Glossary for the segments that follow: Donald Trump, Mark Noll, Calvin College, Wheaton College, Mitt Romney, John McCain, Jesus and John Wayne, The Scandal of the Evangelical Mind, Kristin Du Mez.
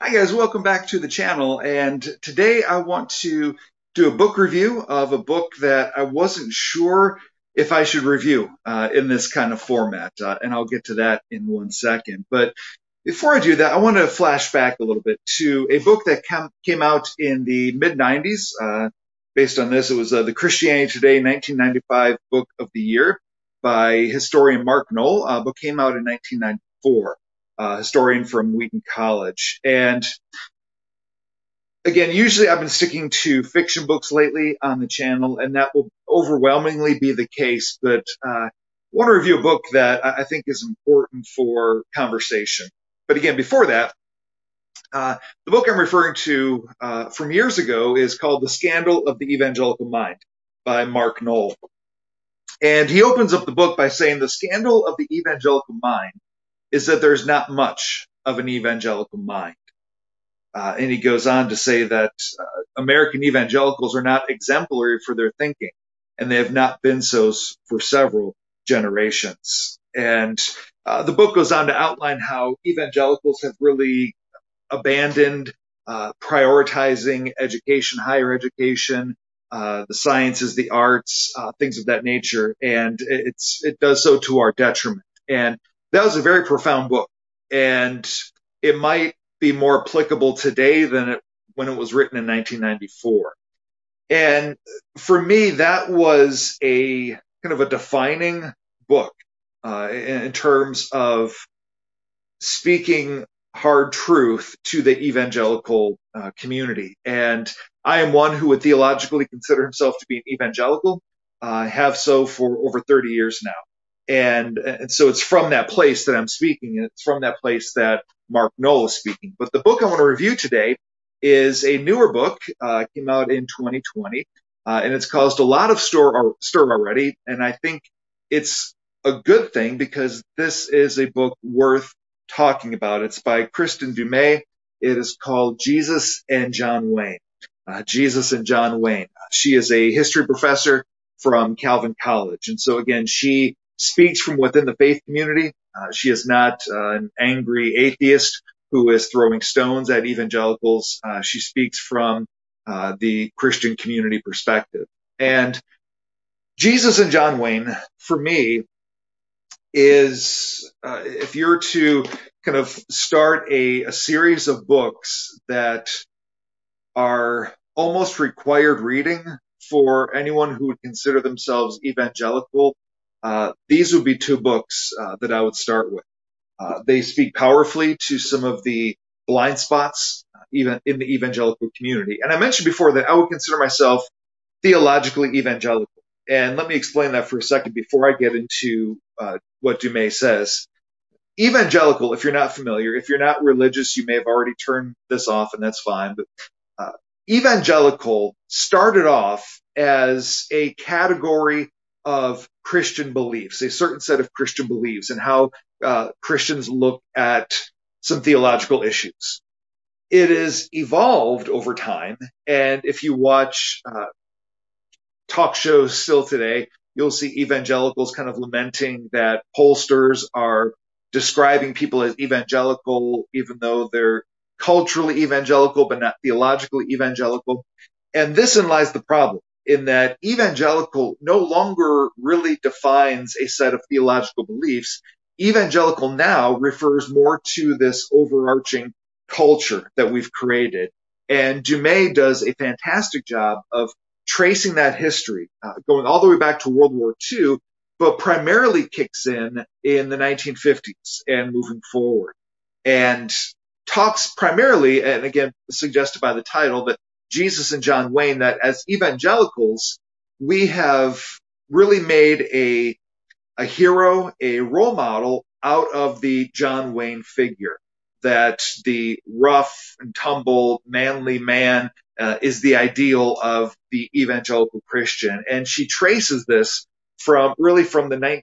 Hi guys, welcome back to the channel, and today I want to do a book review of a book that I wasn't sure if I should review in this kind of format, and I'll get to that in one second. But before I do that, I want to flash back a little bit to a book that came out in the mid-90s. Based on this, it was the Christianity Today 1995 Book of the Year by historian Mark Noll. The book came out in 1994. Historian from Wheaton College. And again, usually I've been sticking to fiction books lately on the channel, and that will overwhelmingly be the case. But I want to review a book that I think is important for conversation. But again, before that, the book I'm referring to from years ago is called The Scandal of the Evangelical Mind by Mark Noll. And he opens up the book by saying, "The scandal of the evangelical mind is that there's not much of an evangelical mind." And he goes on to say that American evangelicals are not exemplary for their thinking, and they have not been so for several generations. And the book goes on to outline how evangelicals have really abandoned prioritizing education, higher education, the sciences, the arts, things of that nature. And it does so to our detriment. And that was a very profound book, and it might be more applicable today than when it was written in 1994. And for me, that was a kind of a defining book in terms of speaking hard truth to the evangelical community. And I am one who would theologically consider himself to be an evangelical. I have so for over 30 years now. And so it's from that place that I'm speaking, and it's from that place that Mark Noll is speaking. But the book I want to review today is a newer book. It came out in 2020, and it's caused a lot of stir already. And I think it's a good thing because this is a book worth talking about. It's by Kristin Du Mez. It is called Jesus and John Wayne. Jesus and John Wayne. She is a history professor from Calvin College. And so, again, she speaks from within the faith community. She is not an angry atheist who is throwing stones at evangelicals. She speaks from the Christian community perspective. And Jesus and John Wayne, for me, is if you're to kind of start a series of books that are almost required reading for anyone who would consider themselves evangelical, these would be two books that I would start with. They speak powerfully to some of the blind spots even in the evangelical community. And I mentioned before that I would consider myself theologically evangelical. And let me explain that for a second before I get into what Du Mez says. Evangelical, if you're not familiar, if you're not religious, you may have already turned this off, and that's fine. But evangelical started off as a category of Christian beliefs, a certain set of Christian beliefs, and how Christians look at some theological issues. It has evolved over time, and if you watch talk shows still today, you'll see evangelicals kind of lamenting that pollsters are describing people as evangelical, even though they're culturally evangelical but not theologically evangelical. And this lies the problem, in that evangelical no longer really defines a set of theological beliefs. Evangelical now refers more to this overarching culture that we've created. And Du Mez does a fantastic job of tracing that history, going all the way back to World War II, but primarily kicks in the 1950s and moving forward, and talks primarily, and again, suggested by the title, that Jesus and John Wayne, that as evangelicals, we have really made a hero, a role model out of the John Wayne figure, that the rough and tumble, manly man is the ideal of the evangelical Christian. And she traces this from the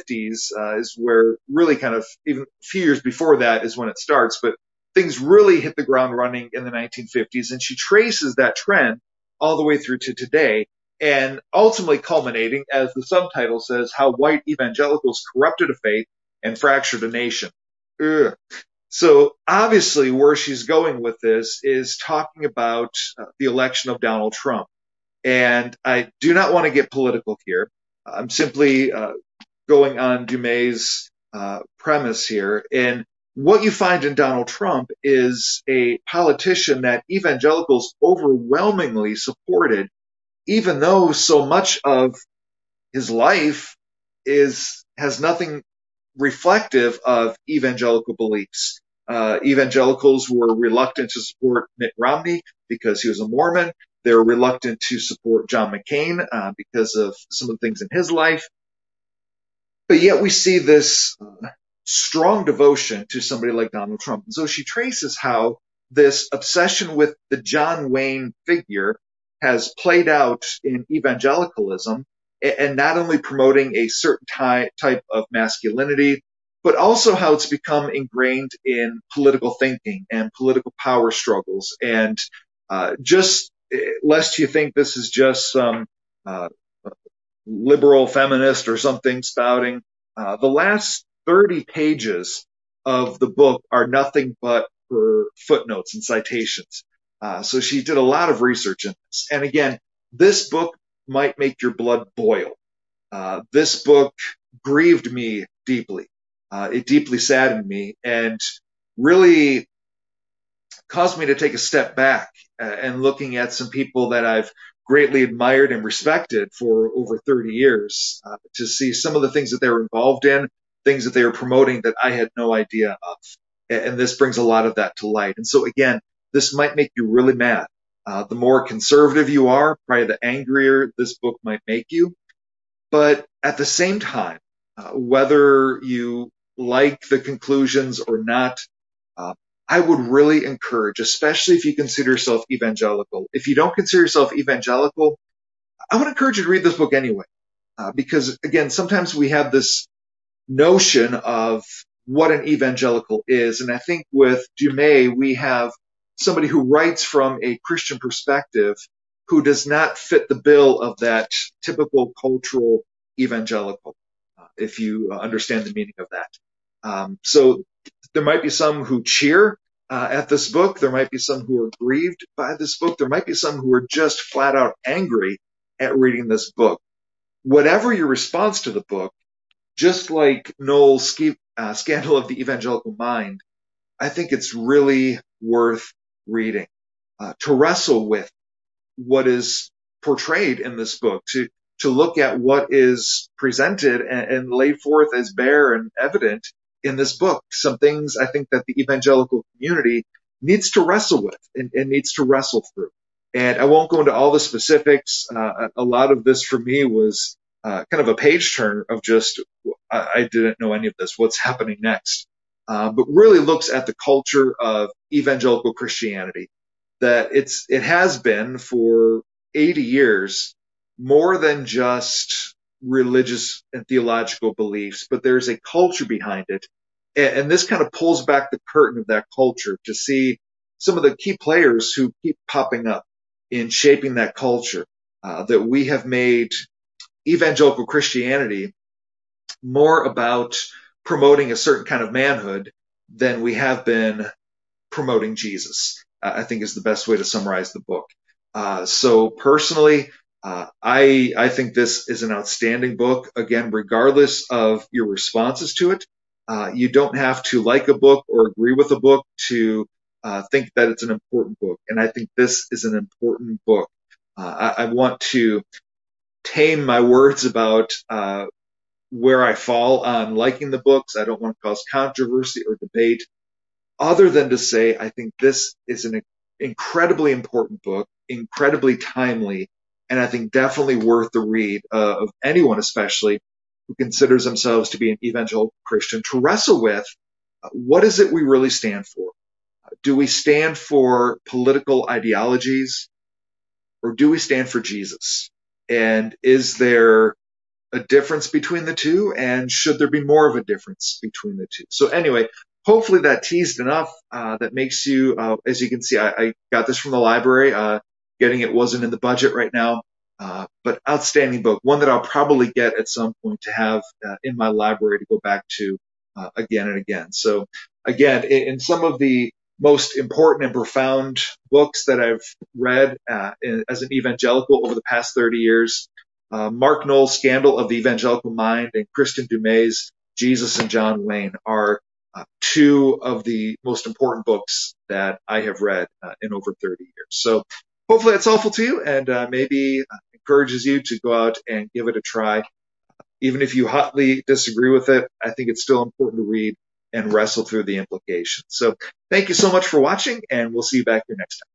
1950s is where really kind of, even a few years before that is when it starts, but things really hit the ground running in the 1950s. And she traces that trend all the way through to today, and ultimately culminating, as the subtitle says, How White Evangelicals Corrupted a Faith and Fractured a Nation. Ugh. So obviously where she's going with this is talking about the election of Donald Trump. And I do not want to get political here. I'm simply going on Du Mez's premise here. And what you find in Donald Trump is a politician that evangelicals overwhelmingly supported, even though so much of his life has nothing reflective of evangelical beliefs. Evangelicals were reluctant to support Mitt Romney because he was a Mormon. They were reluctant to support John McCain because of some of the things in his life. But yet we see this strong devotion to somebody like Donald Trump. And so she traces how this obsession with the John Wayne figure has played out in evangelicalism, and not only promoting a certain type of masculinity, but also how it's become ingrained in political thinking and political power struggles. And just lest you think this is just some liberal feminist or something spouting, the last 30 pages of the book are nothing but her footnotes and citations. So she did a lot of research in this. And again, this book might make your blood boil. This book grieved me deeply. It deeply saddened me and really caused me to take a step back and looking at some people that I've greatly admired and respected for over 30 years to see some of the things that they were involved in, things that they were promoting that I had no idea of. And this brings a lot of that to light. And so again, this might make you really mad. The more conservative you are, probably the angrier this book might make you. But at the same time, whether you like the conclusions or not, I would really encourage, especially if you consider yourself evangelical. If you don't consider yourself evangelical, I would encourage you to read this book anyway. Because again, sometimes we have this notion of what an evangelical is. And I think with Du Mez, we have somebody who writes from a Christian perspective who does not fit the bill of that typical cultural evangelical, if you understand the meaning of that. So there might be some who cheer at this book. There might be some who are grieved by this book. There might be some who are just flat out angry at reading this book. Whatever your response to the book, just like Noll's Scandal of the Evangelical Mind, I think it's really worth reading, to wrestle with what is portrayed in this book, to look at what is presented and laid forth as bare and evident in this book. Some things I think that the evangelical community needs to wrestle with and needs to wrestle through. And I won't go into all the specifics. A lot of this for me was kind of a page turner of just, I didn't know any of this. What's happening next? But really looks at the culture of evangelical Christianity, that it has been for 80 years more than just religious and theological beliefs, but there's a culture behind it. And this kind of pulls back the curtain of that culture to see some of the key players who keep popping up in shaping that culture, that we have made evangelical Christianity more about promoting a certain kind of manhood than we have been promoting Jesus, I think is the best way to summarize the book. So personally, I think this is an outstanding book. Again, regardless of your responses to it, you don't have to like a book or agree with a book to think that it's an important book. And I think this is an important book. I want to tame my words about where I fall on liking the books. I don't want to cause controversy or debate, other than to say I think this is an incredibly important book, incredibly timely, and I think definitely worth the read of anyone, especially who considers themselves to be an evangelical Christian, to wrestle with what is it we really stand for? Do we stand for political ideologies, or do we stand for Jesus? And is there a difference between the two? And should there be more of a difference between the two? So anyway, hopefully that teased enough that makes you, as you can see, I got this from the library. Getting it wasn't in the budget right now, but outstanding book, one that I'll probably get at some point to have in my library to go back to again and again. So again, in some of the most important and profound books that I've read as an evangelical over the past 30 years, Mark Noll, Scandal of the Evangelical Mind, and Kristin Du Mez, Jesus and John Wayne are two of the most important books that I have read in over 30 years. So hopefully that's helpful to you, and maybe encourages you to go out and give it a try. Even if you hotly disagree with it, I think it's still important to read and wrestle through the implications. So thank you so much for watching, and we'll see you back here next time.